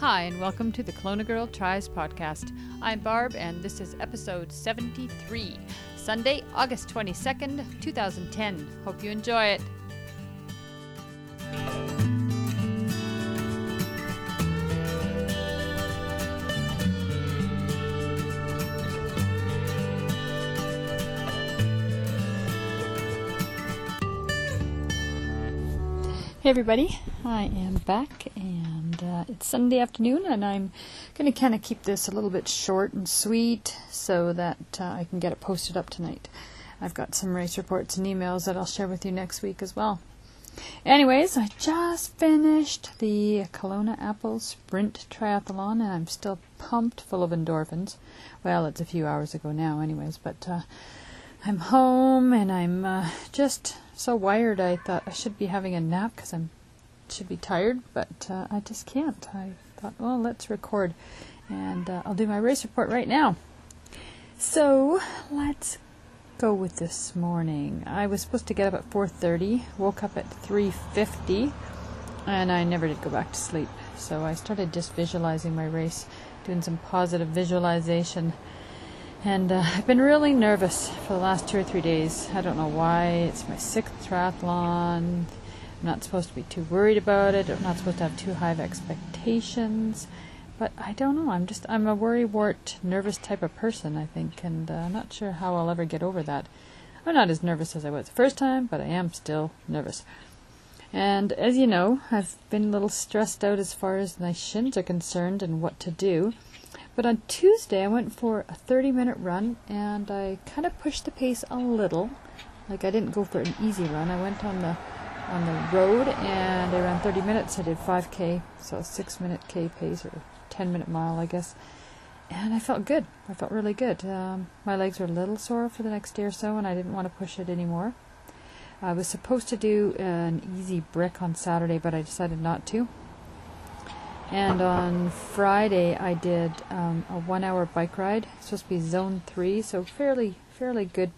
Hi, and welcome to the Kelowna Girl Tries Podcast. I'm Barb, and this is episode 73, Sunday, August 22nd, 2010. Hope you enjoy it. Hey everybody, I am back, and it's Sunday afternoon, and I'm going to kind of keep this a little bit short and sweet so that I can get it posted up tonight. I've got some race reports and emails that I'll share with you next week as well. Anyways, I just finished the Kelowna Apple Sprint Triathlon, and I'm still pumped full of endorphins. Well, it's a few hours ago now anyways, but I'm home, and I'm just so wired. I thought I should be having a nap because I should be tired, but I just can't. I thought, well, let's record, and I'll do my race report right now. So let's go with this morning. I was supposed to get up at 4:30, woke up at 3:50, and I never did go back to sleep. So I started just visualizing my race, doing some positive visualization. And I've been really nervous for the last 2 or 3 days. I don't know why. It's my 6th triathlon. I'm not supposed to be too worried about it. I'm not supposed to have too high of expectations. But I don't know. I'm a worrywart, nervous type of person, I think. And I'm not sure how I'll ever get over that. I'm not as nervous as I was the first time, but I am still nervous. And as you know, I've been a little stressed out as far as my shins are concerned and what to do. But on Tuesday, I went for a 30-minute run, and I kind of pushed the pace a little. Like, I didn't go for an easy run. I went on the road, and I ran 30 minutes. I did 5K, so a 6-minute K pace, or 10-minute mile, I guess. And I felt good. I felt really good. My legs were a little sore for the next day or so, and I didn't want to push it anymore. I was supposed to do an easy brick on Saturday, but I decided not to. And on Friday, I did a 1-hour bike ride. It's supposed to be zone 3, so fairly good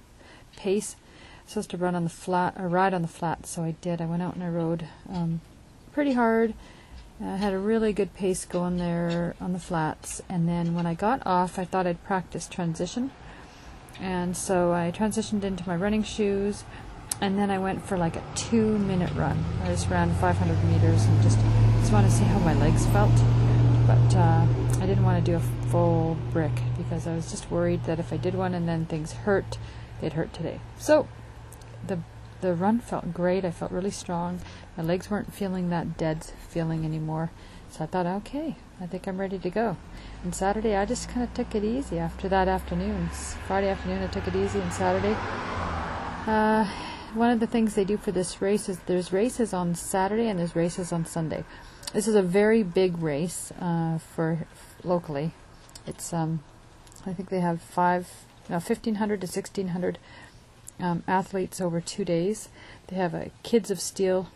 pace. I'm supposed to run on the flat, or ride on the flat, so I did. I went out and I rode pretty hard. I had a really good pace going there on the flats. And then when I got off, I thought I'd practice transition. And so I transitioned into my running shoes. And then I went for like a 2-minute run. I just ran 500 meters and just want to see how my legs felt. But I didn't want to do a full brick because I was just worried that if I did one and then things hurt, they'd hurt today. So the run felt great. I felt really strong. My legs weren't feeling that dead feeling anymore. So I thought, okay, I think I'm ready to go. And Saturday, I just kind of took it easy after that afternoon. Friday afternoon, I took it easy, and Saturday... one of the things they do for this race is there's races on Saturday and there's races on Sunday. This is a very big race for locally. It's I think they have 1,500 to 1,600 athletes over 2 days. They have a Kids of Steel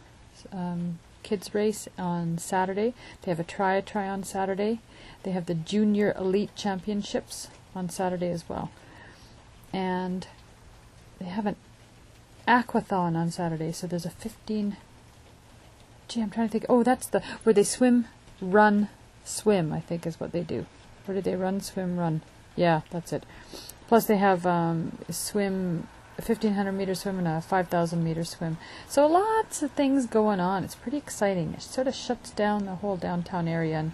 kids race on Saturday. They have a try on Saturday. They have the Junior Elite Championships on Saturday as well, and they have an aquathon on Saturday. So there's a 15... Gee, I'm trying to think. Oh, that's the... where they swim, run, swim, I think is what they do. Where do they run, swim, run? Yeah, that's it. Plus they have a 1,500-meter swim and a 5,000-meter swim. So lots of things going on. It's pretty exciting. It sort of shuts down the whole downtown area, and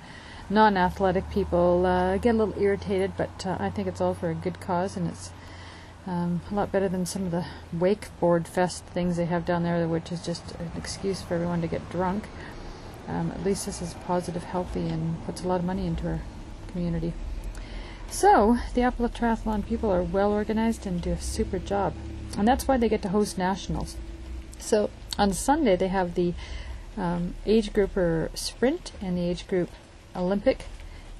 non-athletic people get a little irritated, but I think it's all for a good cause, and it's a lot better than some of the wakeboard fest things they have down there, which is just an excuse for everyone to get drunk. At least this is positive, healthy, and puts a lot of money into our community. So the Apple Triathlon people are well organized and do a super job, and that's why they get to host nationals. So on Sunday they have the age grouper sprint and the age group Olympic,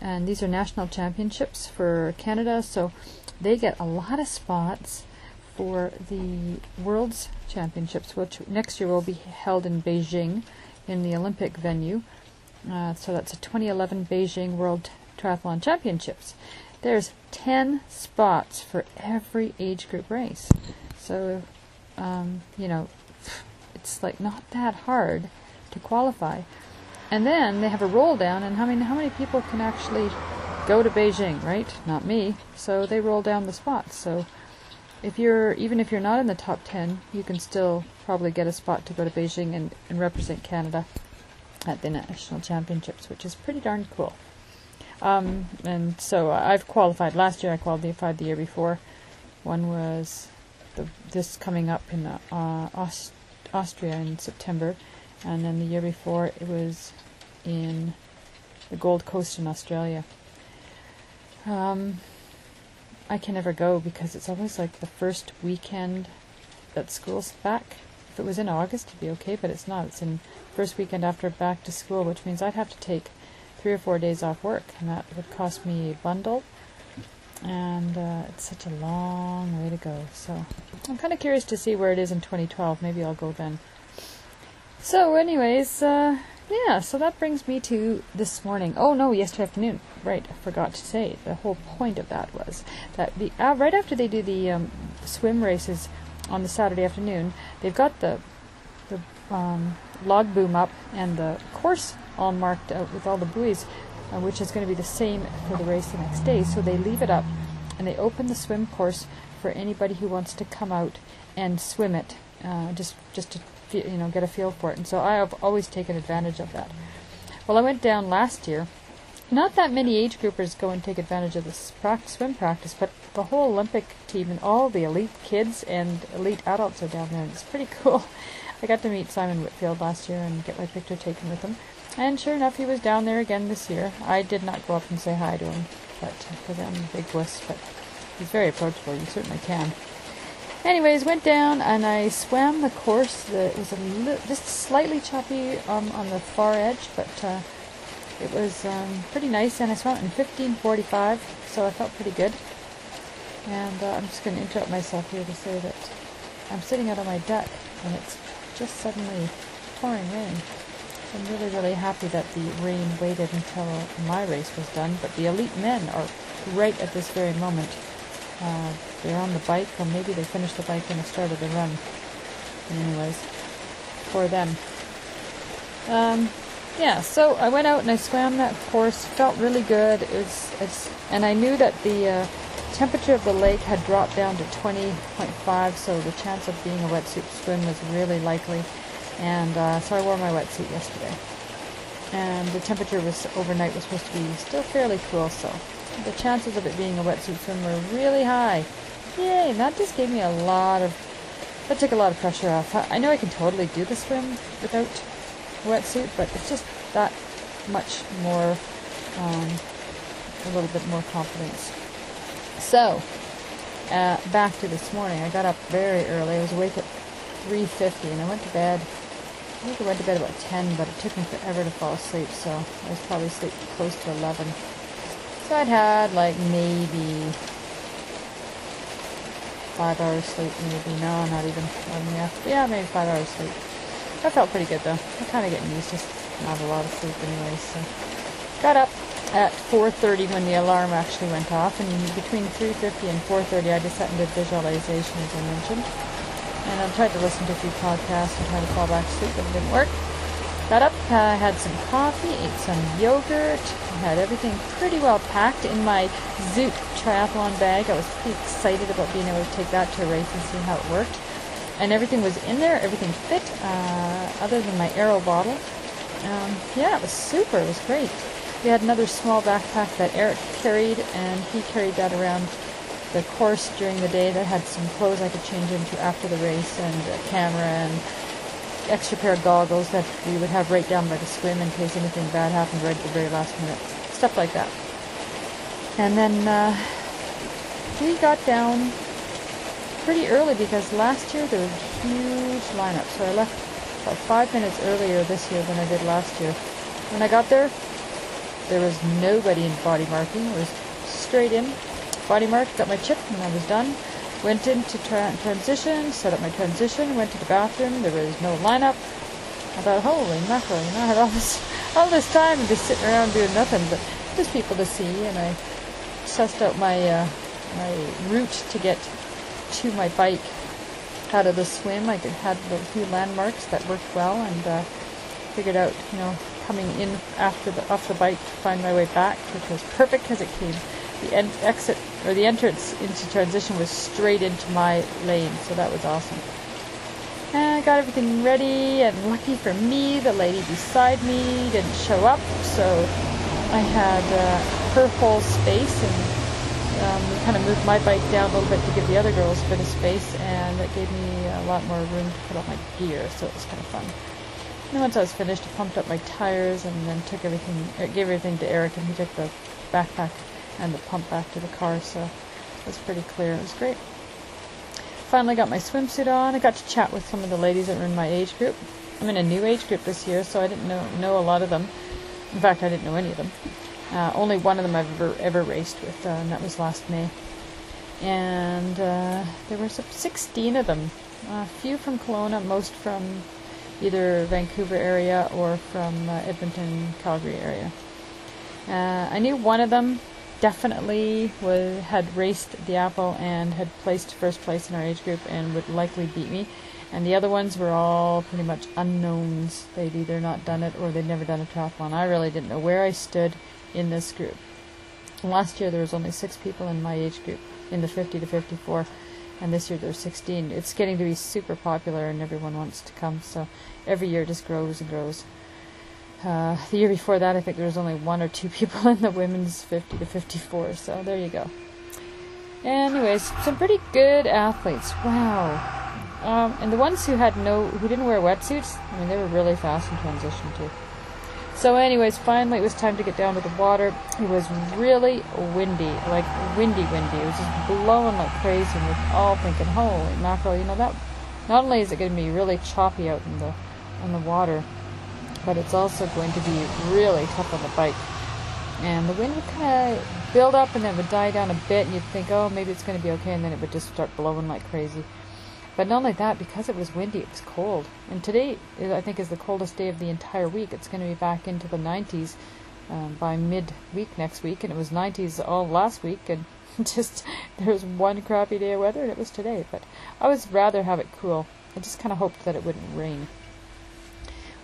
and these are national championships for Canada. So they get a lot of spots for the World's Championships, which next year will be held in Beijing in the Olympic venue. So that's the 2011 Beijing World Triathlon Championships. There's 10 spots for every age group race. So, it's like not that hard to qualify. And then they have a roll down, and I mean, how many people can actually go to Beijing, right? Not me. So they roll down the spots. So even if you're not in the top 10, you can still probably get a spot to go to Beijing and represent Canada at the national championships, which is pretty darn cool. And so I've qualified last year. I qualified the year before. One was this coming up in Austria in September, and then the year before it was in the Gold Coast in Australia. I can never go because it's always like the first weekend that school's back. If it was in August, it'd be okay, but it's not. It's in first weekend after back to school, which means I'd have to take 3 or 4 days off work, and that would cost me a bundle, and it's such a long way to go. So I'm kind of curious to see where it is in 2012. Maybe I'll go then. So anyways, yeah, so that brings me to this morning. Oh, no, yesterday afternoon. Right, I forgot to say. The whole point of that was that right after they do the swim races on the Saturday afternoon, they've got the log boom up and the course all marked out with all the buoys, which is going to be the same for the race the next day. So they leave it up, and they open the swim course for anybody who wants to come out and swim it, just to get a feel for it. And so I have always taken advantage of that. Well, I went down last year. Not that many age groupers go and take advantage of this swim practice, but the whole Olympic team and all the elite kids and elite adults are down there, and it's pretty cool. I got to meet Simon Whitfield last year and get my picture taken with him. And sure enough, he was down there again this year. I did not go up and say hi to him, because I'm a big wuss, but he's very approachable. You certainly can. Anyways, went down and I swam the course. It was just slightly choppy on the far edge, but it was pretty nice. And I swam it in 15:45, so I felt pretty good. And I'm just going to interrupt myself here to say that I'm sitting out on my deck, and it's just suddenly pouring rain. So I'm really, really happy that the rain waited until my race was done. But the elite men are right at this very moment. They're on the bike, or maybe they finished the bike and started the run. Anyways, for them. Yeah, so I went out and I swam that course. Felt really good. And I knew that the temperature of the lake had dropped down to 20.5, so the chance of being a wetsuit swim was really likely. And so I wore my wetsuit yesterday. And the temperature was overnight was supposed to be still fairly cool, so the chances of it being a wetsuit swim were really high. Yay, and that just gave me that took a lot of pressure off. I know I can totally do the swim without a wetsuit, but it's just that much more, a little bit more confidence. So, back to this morning. I got up very early. I was awake at 3:50, and I went to bed. I think I went to bed about 10, but it took me forever to fall asleep, so I was probably asleep close to 11. So I'd had like maybe 5 hours sleep, maybe. No, not even 1.5. Yeah, maybe 5 hours sleep. That felt pretty good, though. I'm kind of getting used to not a lot of sleep anyway, so. Got up at 4:30 when the alarm actually went off, and between 3:50 and 4:30 I just sat and did visualization, as I mentioned. And I tried to listen to a few podcasts and try to fall back to sleep, but it didn't work. Got up, had some coffee, ate some yogurt, had everything pretty well packed in my Zoot triathlon bag. I was pretty excited about being able to take that to a race and see how it worked. And everything was in there, everything fit, other than my Aero bottle. Yeah, it was super, it was great. We had another small backpack that Eric carried, and he carried that around the course during the day. That had some clothes I could change into after the race, and a camera, and extra pair of goggles that we would have right down by the swim in case anything bad happened right at the very last minute. Stuff like that. And then we got down pretty early because last year there was a huge lineup. So I left about 5 minutes earlier this year than I did last year. When I got there, there was nobody in body marking. It was straight in. Body mark, got my chip, and I was done. Went into transition, set up my transition, went to the bathroom. There was no lineup. I thought, holy mackerel, I had all this time just sitting around doing nothing, but just people to see. And I sussed out my route to get to my bike out of the swim. I had a few landmarks that worked well, and figured out coming in after off the bike to find my way back, which was perfect as it came. The entrance into transition was straight into my lane, so that was awesome. And I got everything ready, and lucky for me, the lady beside me didn't show up, so I had her whole space, and we kind of moved my bike down a little bit to give the other girls a bit of space, and that gave me a lot more room to put on my gear, so it was kind of fun. And then once I was finished, I pumped up my tires, and then took everything, gave everything to Eric, and he took the backpack and the pump back to the car, so it was pretty clear. It was great. Finally got my swimsuit on. I got to chat with some of the ladies that were in my age group. I'm in a new age group this year, so I didn't know a lot of them. In fact, I didn't know any of them. Only one of them I've ever raced with, and that was last May. And there were 16 of them. A few from Kelowna, most from either Vancouver area or from Edmonton, Calgary area. I knew one of them. Definitely had raced the Apple and had placed first place in our age group and would likely beat me. And the other ones were all pretty much unknowns. They'd either not done it or they'd never done a triathlon. I really didn't know where I stood in this group. Last year there was only 6 people in my age group, in the 50 to 54, and this year there's 16. It's getting to be super popular and everyone wants to come, so every year it just grows and grows. The year before that, I think there was only 1 or 2 people in the women's 50 to 54, so there you go. Anyways, some pretty good athletes. Wow. And the ones who didn't wear wetsuits, I mean, they were really fast in transition too. So anyways, finally it was time to get down to the water. It was really windy, like windy. It was just blowing like crazy, and we're all thinking, holy mackerel, you know, that not only is it going to be really choppy out in the water, but it's also going to be really tough on the bike. And the wind would kind of build up and then would die down a bit, and you'd think, oh, maybe it's going to be okay, and then it would just start blowing like crazy. But not only that, because it was windy, it was cold. And today, I think, is the coldest day of the entire week. It's going to be back into the 90s by midweek next week, and it was 90s all last week, and just there was one crappy day of weather, and it was today. But I would rather have it cool. I just kind of hoped that it wouldn't rain.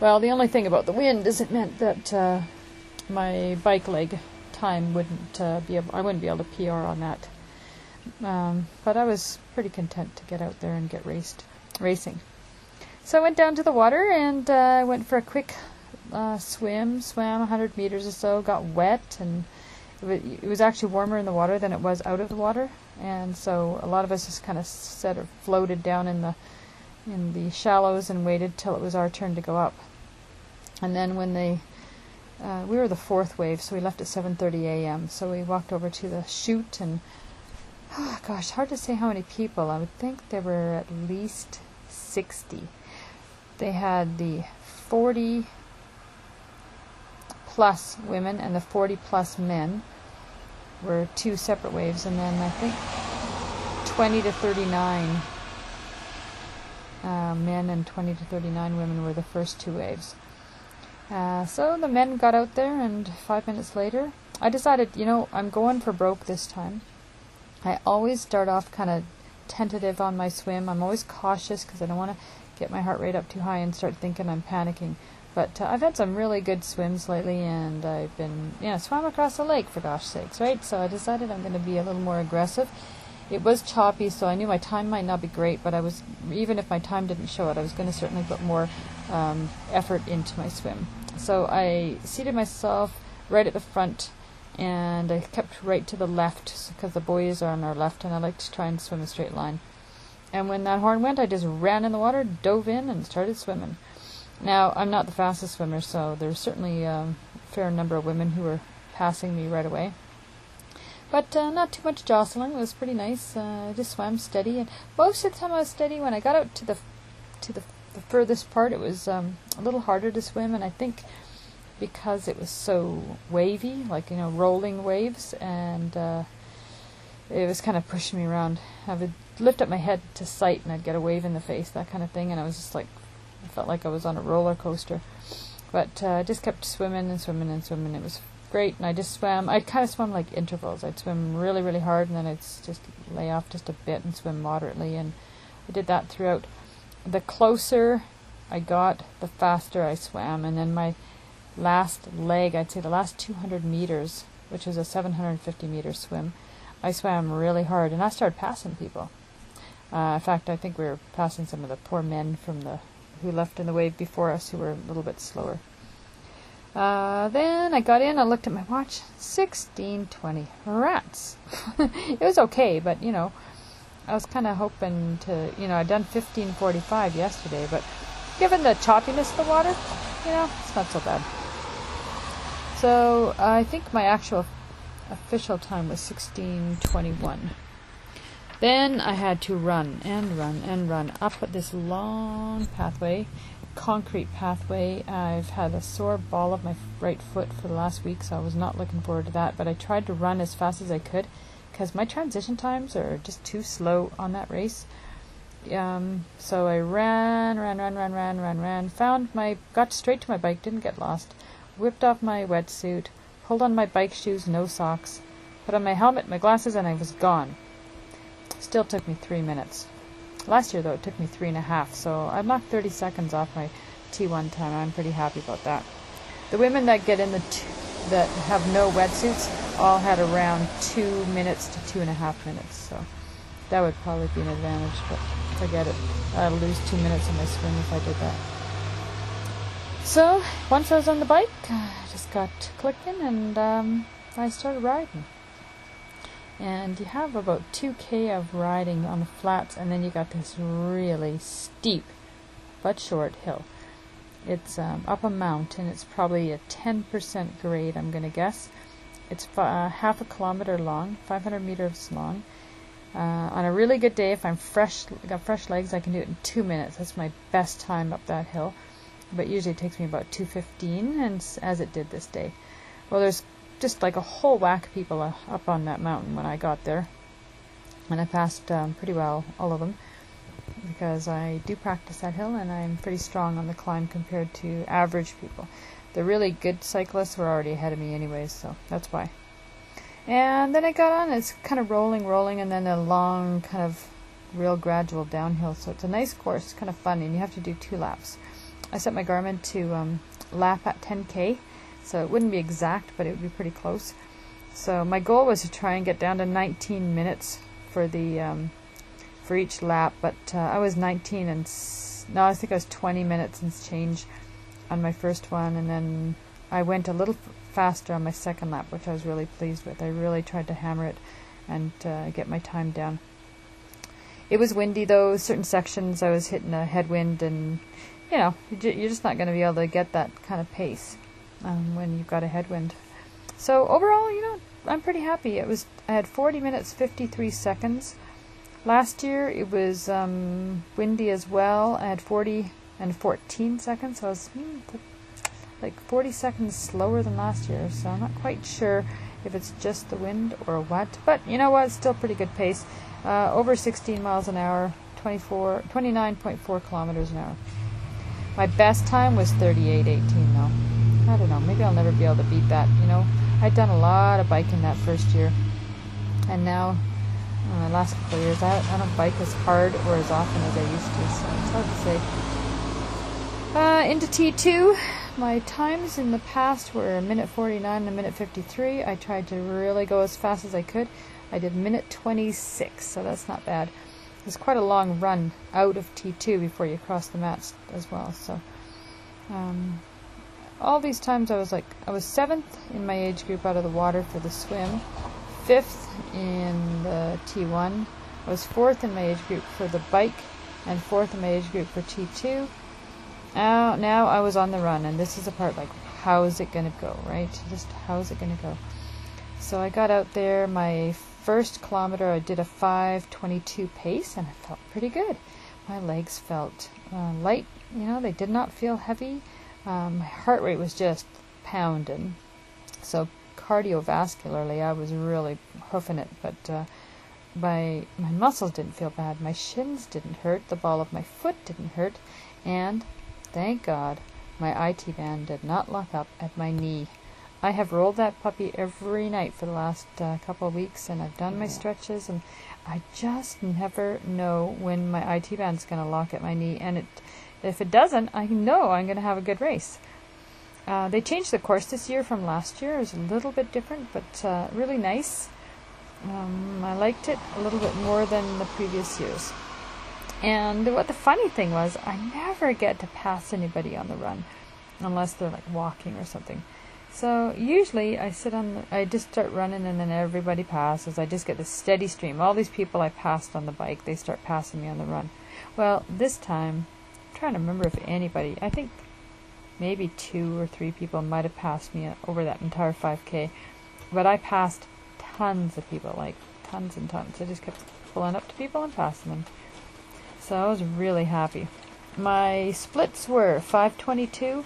Well, the only thing about the wind is it meant that my bike leg time I wouldn't be able to PR on that. But I was pretty content to get out there and get racing. So I went down to the water and went for a quick swam 100 meters or so, got wet, and it was actually warmer in the water than it was out of the water. And so a lot of us just kind of floated down in the shallows and waited till it was our turn to go up. And then when we were the 4th wave, so we left at 7:30 a.m. So we walked over to the chute, and oh gosh, hard to say how many people. I would think there were at least 60. They had the 40 plus women and the 40 plus men were 2 separate waves, and then I think 20 to 39 men and 20 to 39 women were the first 2 waves. So the men got out there, and 5 minutes later, I decided, you know, I'm going for broke this time. I always start off kind of tentative on my swim. I'm always cautious because I don't want to get my heart rate up too high and start thinking I'm panicking. But I've had some really good swims lately, and I've been, swam across the lake, for gosh sakes, right? So I decided I'm going to be a little more aggressive. It was choppy, so I knew my time might not be great, but even if my time didn't show it, I was going to certainly put more effort into my swim. So I seated myself right at the front, and I kept right to the left because the buoys are on our left, and I like to try and swim a straight line. And when that horn went, I just ran in the water, dove in, and started swimming. Now, I'm not the fastest swimmer, so there's certainly a fair number of women who were passing me right away. But not too much jostling. It was pretty nice. I just swam steady, and most of the time I was steady. When I got out to the furthest part, it was a little harder to swim, and I think because it was so wavy, like, you know, rolling waves, and it was kind of pushing me around. I would lift up my head to sight, and I'd get a wave in the face, that kind of thing, and I was just like, I felt like I was on a roller coaster. But I just kept swimming and swimming and swimming. It was great, and I just swam. I kind of swam like intervals. I'd swim really, really hard, and then I'd just lay off just a bit and swim moderately, and I did that throughout. The closer I got, the faster I swam, and then my last leg, I'd say the last 200 meters, which is a 750-meter swim, I swam really hard, and I started passing people. In fact, I think we were passing some of the poor men who left in the wave before us, who were a little bit slower. Then I got in, I looked at my watch, 16:20. Rats! It was okay, but, you know, I was kind of hoping to, you know, I'd done 15:45 yesterday, but given the choppiness of the water, you know, it's not so bad. So I think my actual official time was 16:21. Then I had to run and run and run up this long pathway, concrete pathway. I've had a sore ball of my right foot for the last week, so I was not looking forward to that, but I tried to run as fast as I could because my transition times are just too slow on that race. So I ran, got straight to my bike, didn't get lost, whipped off my wetsuit, pulled on my bike shoes, no socks, put on my helmet, my glasses, and I was gone. Still took me 3 minutes. Last year, though, it took me 3.5, so I've knocked 30 seconds off my T1 time. I'm pretty happy about that. The women that get in that have no wetsuits all had around 2 minutes to 2.5 minutes, so that would probably be an advantage, but forget it. I'd lose 2 minutes on my swim if I did that. So once I was on the bike, I just got clicking, and I started riding. And you have about 2K of riding on the flats, and then you got this really steep but short hill. It's up a mountain. It's probably a 10% grade, I'm going to guess. It's half a kilometer long, 500 meters long. On a really good day, if I'm fresh, got fresh legs, I can do it in 2 minutes. That's my best time up that hill. But usually it takes me about 2:15, and as it did this day. Well, there's just like a whole whack of people up on that mountain when I got there, and I passed pretty well all of them, because I do practice that hill, and I'm pretty strong on the climb compared to average people. The really good cyclists were already ahead of me anyways, so that's why. And then I got on, it's kind of rolling, and then a long kind of real gradual downhill, so it's a nice course, kind of fun, and you have to do 2 laps. I set my Garmin to lap at 10K, so it wouldn't be exact, but it would be pretty close. So my goal was to try and get down to 19 minutes for each lap, but I was 19 and no, I think I was 20 minutes and change on my first one, and then I went a little faster on my second lap, which I was really pleased with. I really tried to hammer it and get my time down. It was windy though. Certain sections I was hitting a headwind, and you know, you're just not going to be able to get that kind of pace when you've got a headwind. So overall, you know, I'm pretty happy. I had 40 minutes, 53 seconds. Last year it was windy as well. I had 40 and 14 seconds, so I was like 40 seconds slower than last year, so I'm not quite sure if it's just the wind or what, but you know what, it's still pretty good pace. Over 16 miles an hour, 29.4 kilometers an hour. My best time was 38:18, though. I don't know, maybe I'll never be able to beat that, you know. I'd done a lot of biking that first year, and now, the last couple of years, I don't bike as hard or as often as I used to, so it's hard to say. Into T2, my times in the past were 1:49 and 1:53. I tried to really go as fast as I could. I did 1:26, so that's not bad. It's quite a long run out of T2 before you cross the mats as well, so... all these times I was 7th in my age group out of the water for the swim, 5th in the T1, I was 4th in my age group for the bike, and 4th in my age group for T2. Now I was on the run, and this is the part, like, how is it going to go, right? Just how is it going to go? So I got out there, my first kilometer I did a 5:22 pace, and I felt pretty good. My legs felt light, you know, they did not feel heavy. My heart rate was just pounding, so cardiovascularly I was really hoofing it, but my muscles didn't feel bad, my shins didn't hurt, the ball of my foot didn't hurt, and thank God my IT band did not lock up at my knee. I have rolled that puppy every night for the last couple of weeks, and I've done my stretches, and I just never know when my IT band's going to lock at my knee, and if it doesn't, I know I'm going to have a good race. They changed the course this year from last year. It was a little bit different, but really nice. I liked it a little bit more than the previous years. And what the funny thing was, I never get to pass anybody on the run unless they're like walking or something. So usually I sit on, I just start running and then everybody passes. I just get this steady stream. All these people I passed on the bike, they start passing me on the run. Well, this time, I'm trying to remember if anybody, I think maybe 2 or 3 people might have passed me over that entire 5K. But I passed tons of people, like tons and tons. I just kept pulling up to people and passing them. So I was really happy. My splits were 5:22,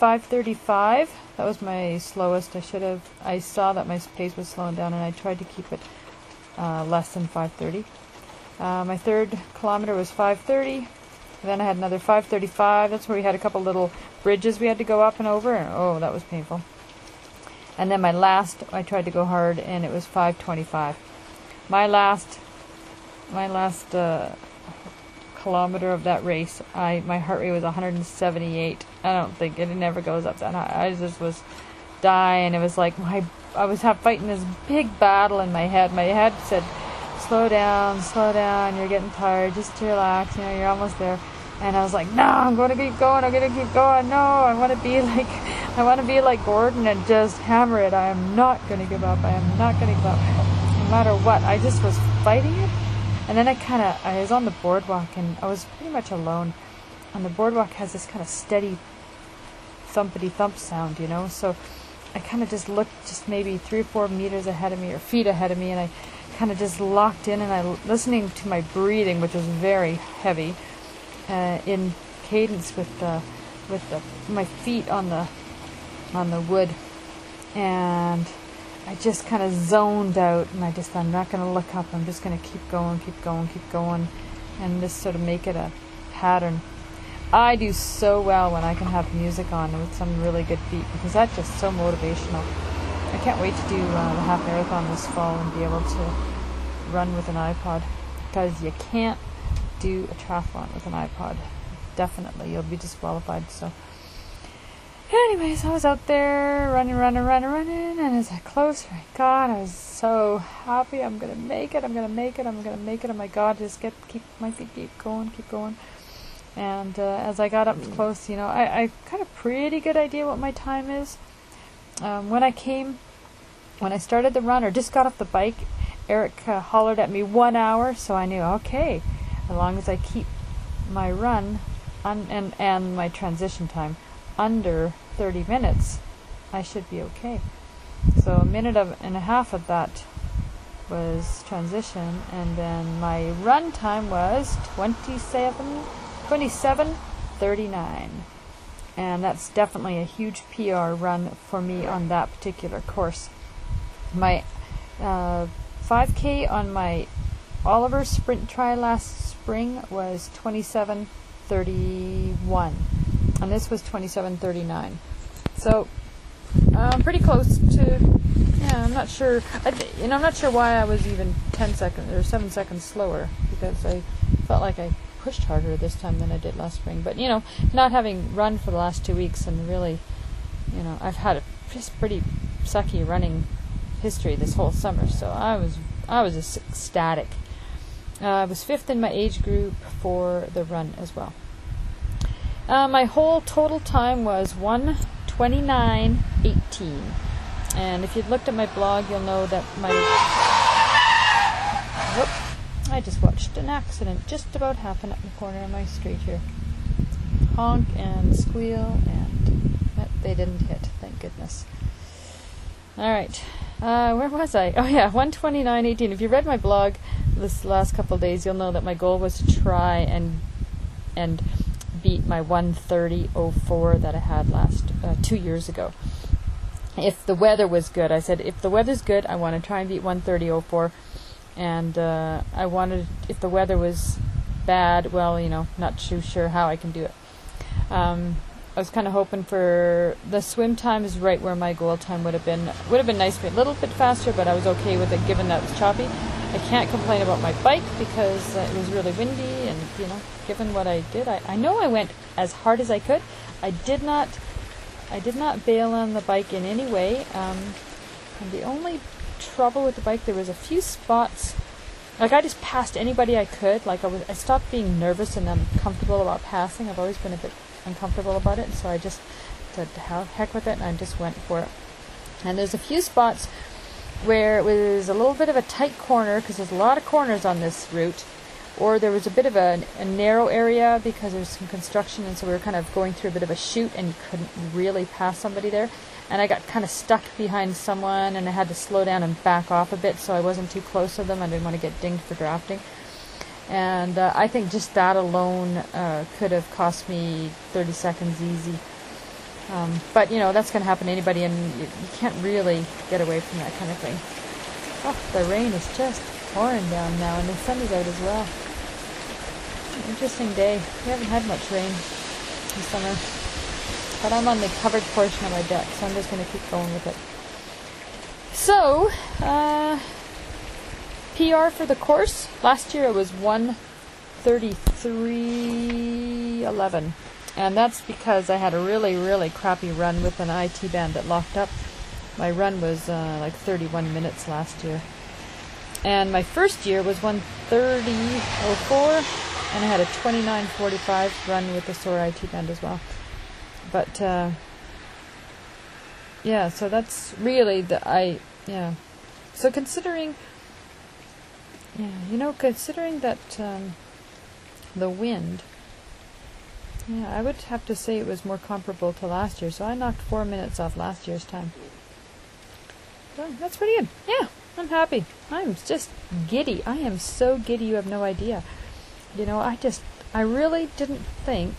5:35. That was my slowest. I saw that my pace was slowing down and I tried to keep it less than 5:30. My third kilometer was 5:30. Then I had another 5:35. That's where we had a couple little bridges we had to go up and over. And, oh, that was painful. And then my last, I tried to go hard and it was 5:25. My last kilometer of that race, my heart rate was 178. I don't think it never goes up that high. I just was dying. It was like I was fighting this big battle in my head. My head said, slow down, you're getting tired, just relax, you know, you're almost there." And I was like, "No, I'm going to keep going. I'm going to keep going. No, I want to be like Gordon and just hammer it. I am not going to give up. I am not going to give up, no matter what." I just was fighting it. And then I was on the boardwalk, and I was pretty much alone. And the boardwalk has this kind of steady thumpity-thump sound, you know? So I kind of just looked just maybe 3 or 4 meters ahead of me, or feet ahead of me, and I kind of just locked in, and I listening to my breathing, which was very heavy, in cadence with my feet on the wood. And I just kind of zoned out, and I'm not going to look up. I'm just going to keep going, and just sort of make it a pattern. I do so well when I can have music on with some really good beat, because that's just so motivational. I can't wait to do the half marathon this fall and be able to run with an iPod, because you can't do a triathlon with an iPod. Definitely, you'll be disqualified, so... Anyways, I was out there running, and as I closed, my God, I was so happy. I'm going to make it. Oh, my God, just keep going. And as I got up close, you know, I got a pretty good idea what my time is. When I started the run, or just got off the bike, Eric hollered at me 1 hour, so I knew, okay, as long as I keep my run and my transition time under 30 minutes, I should be okay. So a minute and a half of that was transition, and then my run time was 27:39, and that's definitely a huge PR run for me on that particular course. My 5K on my Oliver's sprint try last spring was 27:31. And this was 27:39, so pretty close to. Yeah, I'm not sure. I'm not sure why I was even 10 seconds or 7 seconds slower, because I felt like I pushed harder this time than I did last spring. But you know, not having run for the last 2 weeks, and really, you know, I've had a just pretty sucky running history this whole summer, so I was just ecstatic. I was 5th in my age group for the run as well. My whole total time was 1:29:18, and if you've looked at my blog, you'll know that my... Whoop, I just watched an accident just about happen at the corner of my street here. Honk and squeal, and they didn't hit, thank goodness. All right, where was I? Oh yeah, 1:29:18. If you read my blog this last couple of days, you'll know that my goal was to try and beat my 1:30:04 that I had last 2 years ago. If the weather was good, I said, if the weather's good, I want to try and beat 1:30:04. And if the weather was bad, well, you know, not too sure how I can do it. I was kind of hoping for the swim time is right where my goal time would have been. Would have been nice to be a little bit faster, but I was okay with it given that it was choppy. I can't complain about my bike because it was really windy, and you know, given what I did, I know I went as hard as I could. I did not I did not bail on the bike in any way. And the only trouble with the bike, there was a few spots, like I just passed anybody I could. Like I stopped being nervous and uncomfortable about passing. I've always been a bit uncomfortable about it, so I just said, heck with it, and I just went for it. And there's a few spots where it was a little bit of a tight corner, because there's a lot of corners on this route, or there was a bit of a narrow area because there's some construction, and so we were kind of going through a bit of a chute and you couldn't really pass somebody there. And I got kind of stuck behind someone, and I had to slow down and back off a bit so I wasn't too close to them. I didn't want to get dinged for drafting. And I think just that alone could have cost me 30 seconds easy. But, you know, that's going to happen to anybody, and you can't really get away from that kind of thing. Oh, the rain is just pouring down now, and the sun is out as well. Interesting day. We haven't had much rain this summer. But I'm on the covered portion of my deck, so I'm just going to keep going with it. So, PR for the course. Last year it was 1:33:11. And that's because I had a really, really crappy run with an IT band that locked up. My run was like 31 minutes last year. And my first year was 1:30:04, and I had a 29:45 run with a sore IT band as well. But, yeah, so that's really so considering, considering that the wind... Yeah, I would have to say it was more comparable to last year, so I knocked 4 minutes off last year's time. So that's pretty good. Yeah, I'm happy. I'm just giddy. I am so giddy you have no idea. You know, I really didn't think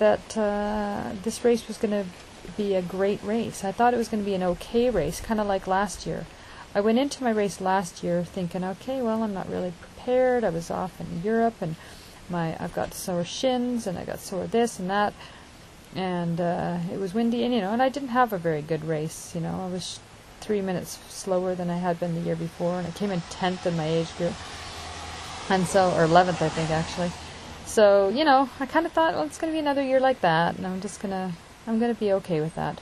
that this race was going to be a great race. I thought it was going to be an okay race, kind of like last year. I went into my race last year thinking, okay, well, I'm not really prepared. I was off in Europe, and... I've got sore shins, and I got sore this and that, and it was windy, and and I didn't have a very good race. I was 3 minutes slower than I had been the year before, and I came in 10th in my age group, and so, or 11th, I think, actually. So I kind of thought, well, it's going to be another year like that, and I'm just going to be okay with that.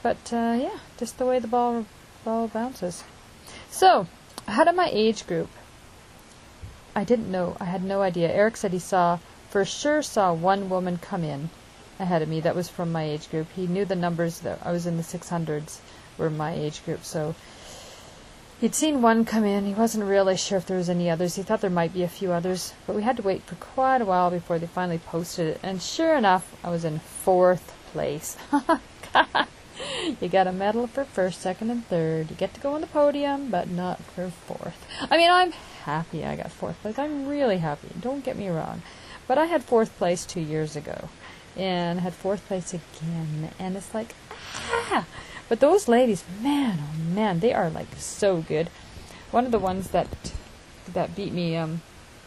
But yeah, just the way the ball bounces. So, out of my age group, I didn't know. I had no idea. Eric said he for sure saw one woman come in ahead of me that was from my age group. He knew the numbers that I was in, the 600s were my age group. So he'd seen one come in. He wasn't really sure if there was any others. He thought there might be a few others, but we had to wait for quite a while before they finally posted it. And sure enough, I was in 4th place. You got a medal for 1st, 2nd, and 3rd. You get to go on the podium, but not for 4th. I mean, I'm happy I got 4th place. I'm really happy. Don't get me wrong. But I had 4th place 2 years ago. And I had 4th place again. And it's like, ah! But those ladies, man, oh man, they are like so good. One of the ones that beat me, I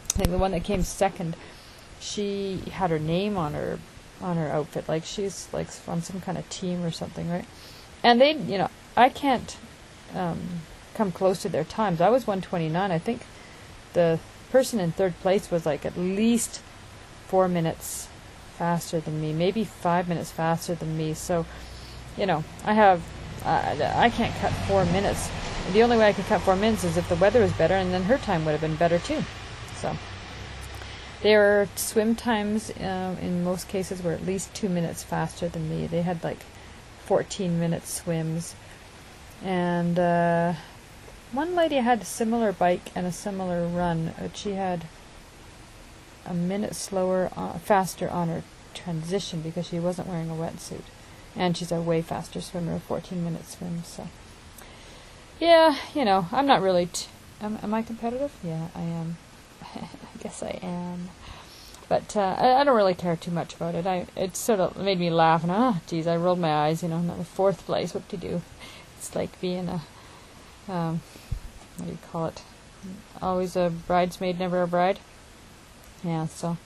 think the one that came 2nd, she had her name on her outfit, like she's like on some kind of team or something, right? And they, I can't come close to their times. I was 1:29. I think the person in 3rd place was like at least 4 minutes faster than me, maybe 5 minutes faster than me. So, I have I can't cut 4 minutes. The only way I could cut 4 minutes is if the weather was better, and then her time would have been better too. So. Their swim times, in most cases, were at least 2 minutes faster than me. They had like 14-minute swims. And one lady had a similar bike and a similar run. She had a minute faster on her transition because she wasn't wearing a wetsuit. And she's a way faster swimmer, a 14-minute swim. So, yeah, I'm not really... am I competitive? Yeah, I am. I guess I am, but I don't really care too much about it. It sort of made me laugh, and geez, I rolled my eyes. I'm in 4th place. What to do? It's like being a what do you call it? Always a bridesmaid, never a bride. Yeah. So,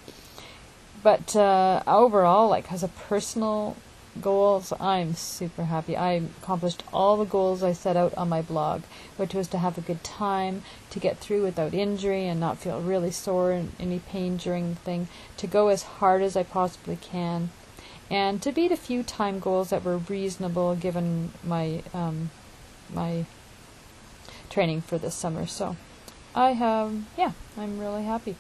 but overall, as a personal goals, I'm super happy. I accomplished all the goals I set out on my blog, which was to have a good time, to get through without injury and not feel really sore and any pain during the thing, to go as hard as I possibly can, and to beat a few time goals that were reasonable given my my training for this summer. So I have, I'm really happy.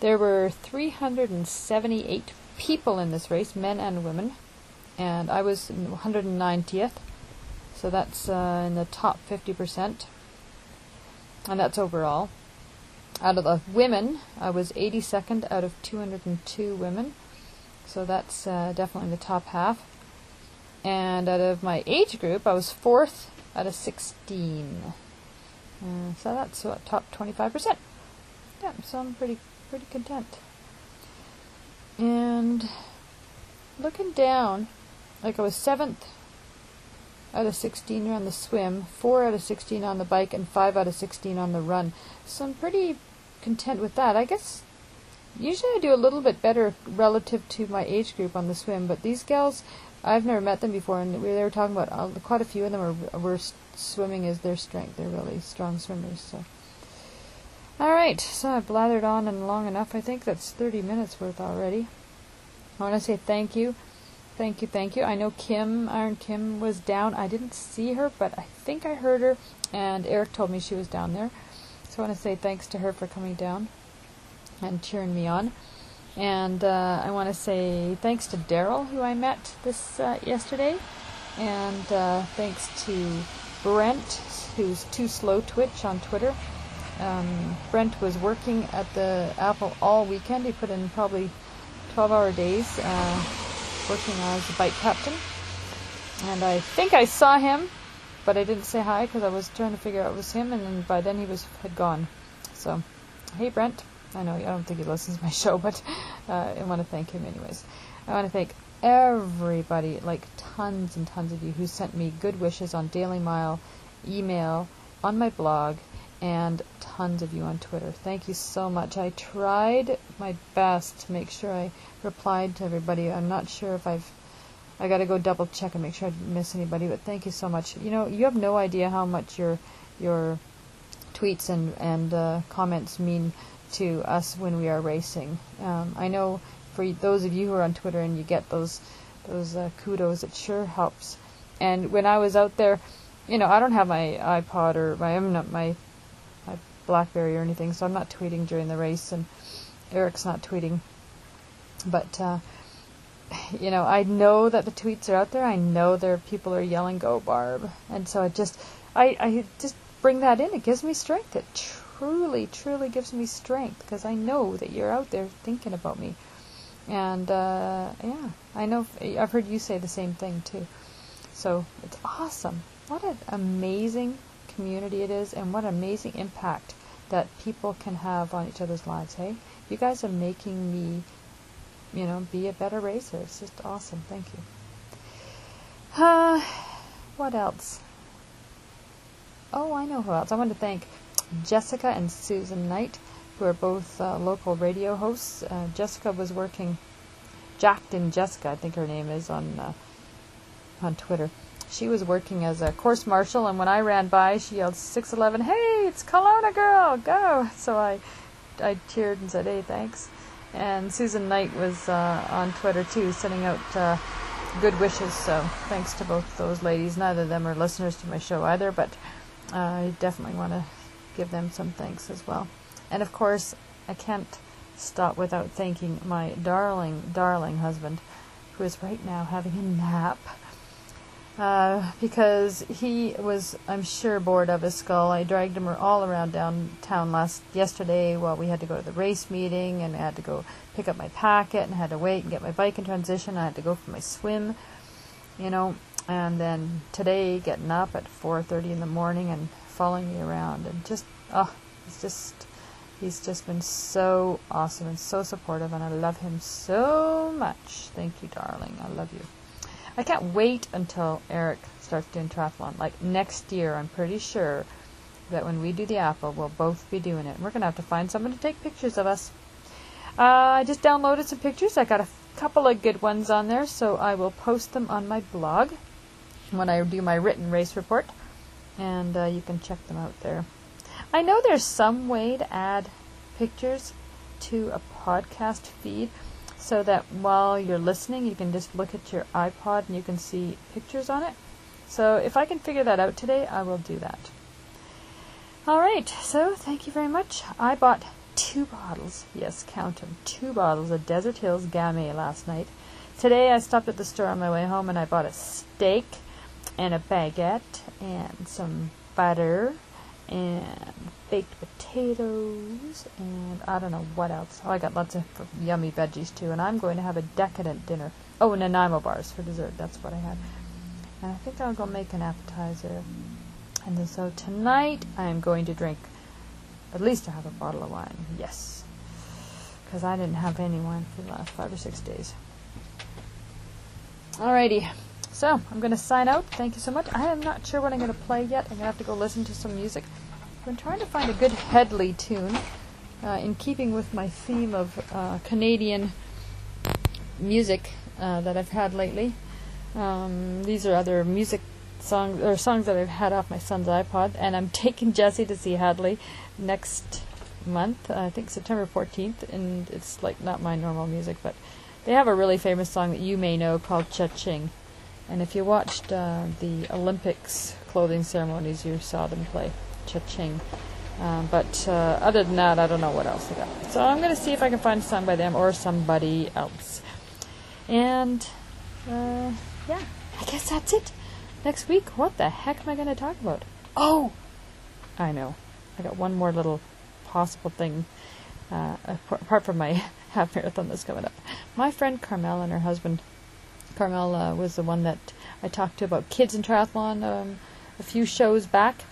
There were 378 people in this race, men and women, and I was 190th, so that's in the top 50%, and that's overall. Out of the women, I was 82nd out of 202 women, so that's definitely in the top half. And out of my age group, I was 4th out of 16. So that's top 25%. Yeah, so I'm pretty content. And looking down, like I was 7th out of 16 on the swim, 4 out of 16 on the bike, and 5 out of 16 on the run. So I'm pretty content with that. I guess usually I do a little bit better relative to my age group on the swim, but these gals, I've never met them before, and they were talking about quite a few of them were swimming is their strength. They're really strong swimmers. So, all right, so I've blathered on and long enough. I think that's 30 minutes worth already. I want to say thank you. Thank you, thank you. I know Kim, Iron Kim, was down. I didn't see her, but I think I heard her, and Eric told me she was down there. So I want to say thanks to her for coming down and cheering me on. And I want to say thanks to Daryl, who I met this yesterday, and thanks to Brent, who's Too Slow Twitch on Twitter. Brent was working at the Apple all weekend. He put in probably 12-hour days. Working as a bike captain, and I think I saw him, but I didn't say hi because I was trying to figure out it was him, and then by then he had gone. So, hey Brent, I know I don't think he listens to my show, but I want to thank him anyways. I want to thank everybody, like tons and tons of you who sent me good wishes on Daily Mile, email, on my blog, and tons of you on Twitter. Thank you so much. I tried my best to make sure I replied to everybody. I'm not sure if I got to go double check and make sure I didn't miss anybody, but thank you so much. You know, you have no idea how much your tweets and comments mean to us when we are racing. I know for those of you who are on Twitter and you get those kudos, it sure helps. And when I was out there, you know, I don't have my iPod or my Blackberry or anything, so I'm not tweeting during the race, and Eric's not tweeting, but you know, I know that the tweets are out there. I know people are yelling, "Go Barb," and so I just bring that in. It gives me strength. It truly gives me strength, because I know that you're out there thinking about me, and I know I've heard you say the same thing too, so it's awesome. What an amazing community it is, and what an amazing impact that people can have on each other's lives. Hey, you guys are making me, you know, be a better racer. It's just awesome. Thank you. What else? Oh, I know who else. I want to thank Jessica and Susan Knight, who are both local radio hosts. Jessica was working, Jacked and Jessica, I think her name is, on Twitter. She was working as a course marshal, and when I ran by, she yelled 611, "Hey, it's Kelowna Girl, go!" So I cheered and said, "Hey, thanks." And Susan Knight was on Twitter too, sending out good wishes, so thanks to both those ladies. Neither of them are listeners to my show either, but I definitely want to give them some thanks as well. And of course, I can't stop without thanking my darling husband, who is right now having a nap. Because he was, I'm sure, bored of his skull. I dragged him all around downtown yesterday while we had to go to the race meeting, and I had to go pick up my packet, and I had to wait and get my bike in transition. I had to go for my swim, you know, and then today getting up at 4:30 in the morning and following me around, and he's just been so awesome and so supportive, and I love him so much. Thank you, darling. I love you. I can't wait until Eric starts doing triathlon. Like next year, I'm pretty sure that when we do the Apple, we'll both be doing it. And we're going to have to find someone to take pictures of us. I just downloaded some pictures. I got a couple of good ones on there, so I will post them on my blog when I do my written race report. And you can check them out there. I know there's some way to add pictures to a podcast feed. so that while you're listening, you can just look at your iPod and you can see pictures on it. So if I can figure that out today, I will do that. All right, so thank you very much. I bought 2 bottles, yes, count them, 2 bottles of Desert Hills Gamay last night. Today I stopped at the store on my way home and I bought a steak and a baguette and some butter and baked potatoes and I don't know what else. Oh, I got lots of yummy veggies too, and I'm going to have a decadent dinner. Oh, Nanaimo bars for dessert, that's what I had. And I think I'll go make an appetizer. And then, so tonight I'm going to drink at least I have a bottle of wine, yes, because I didn't have any wine for the last 5 or 6 days. Alrighty, so I'm going to sign out. Thank you so much. I am not sure what I'm going to play yet. I'm going to have to go listen to some music. I've been trying to find a good Hadley tune in keeping with my theme of Canadian music that I've had lately. These are other music songs or songs that I've had off my son's iPod, and I'm taking Jesse to see Hadley next month, I think September 14th, and it's like not my normal music, but they have a really famous song that you may know called Cha-Ching, and if you watched the Olympics clothing ceremonies, you saw them play Cha-Ching, but other than that, I don't know what else they got. So I'm going to see if I can find a song by them or somebody else, and yeah, I guess that's it. Next week, what the heck am I going to talk about? Oh, I know. I got one more little possible thing, apart from my half marathon that's coming up. My friend Carmel and her husband, Carmel was the one that I talked to about kids in triathlon a few shows back,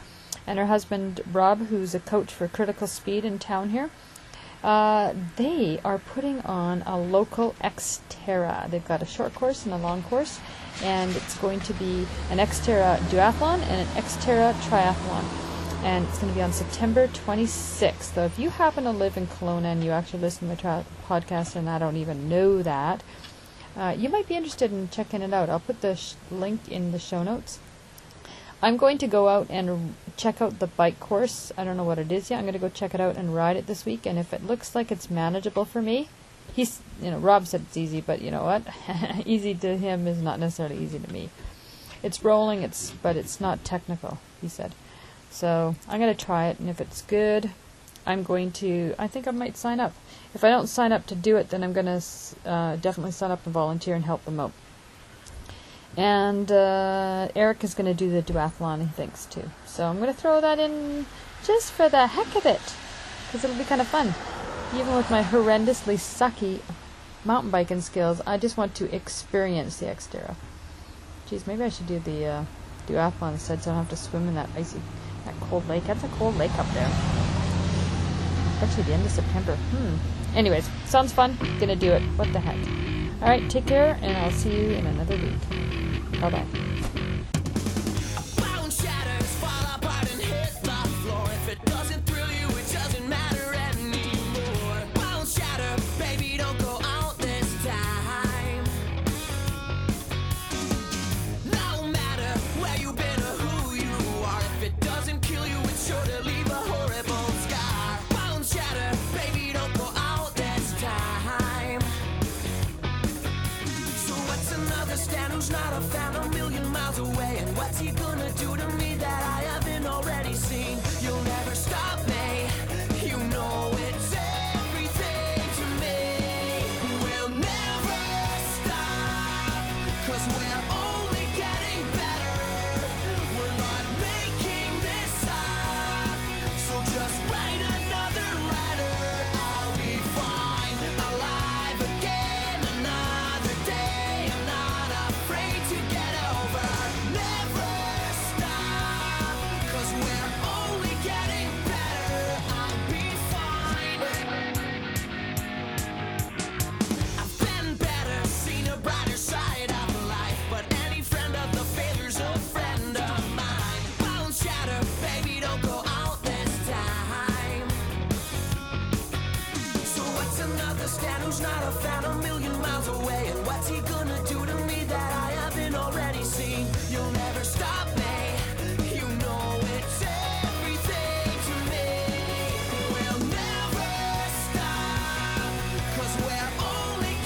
and her husband Rob, who's a coach for Critical Speed in town here, they are putting on a local Xterra. They've got a short course and a long course, and it's going to be an Xterra duathlon and an Xterra triathlon. And it's going to be on September 26th. So if you happen to live in Kelowna and you actually listen to my podcast, and I don't even know that, you might be interested in checking it out. I'll put the link in the show notes. I'm going to go out and check out the bike course. I don't know what it is yet. I'm going to go check it out and ride it this week. And if it looks like it's manageable for me, he's, you know, Rob said it's easy, but you know what? Easy to him is not necessarily easy to me. It's rolling, but it's not technical, he said. So I'm going to try it, and if it's good, I think I might sign up. If I don't sign up to do it, then I'm going to definitely sign up and volunteer and help them out. And Eric is going to do the duathlon, he thinks, too. So I'm going to throw that in just for the heck of it, because it'll be kind of fun. Even with my horrendously sucky mountain biking skills, I just want to experience the Xterra. Geez, maybe I should do the duathlon instead, so I don't have to swim in that cold lake. That's a cold lake up there. Actually, the end of September. Anyways, sounds fun. Gonna do it. What the heck. All right, take care, and I'll see you in another week. Bye-bye.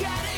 Get it.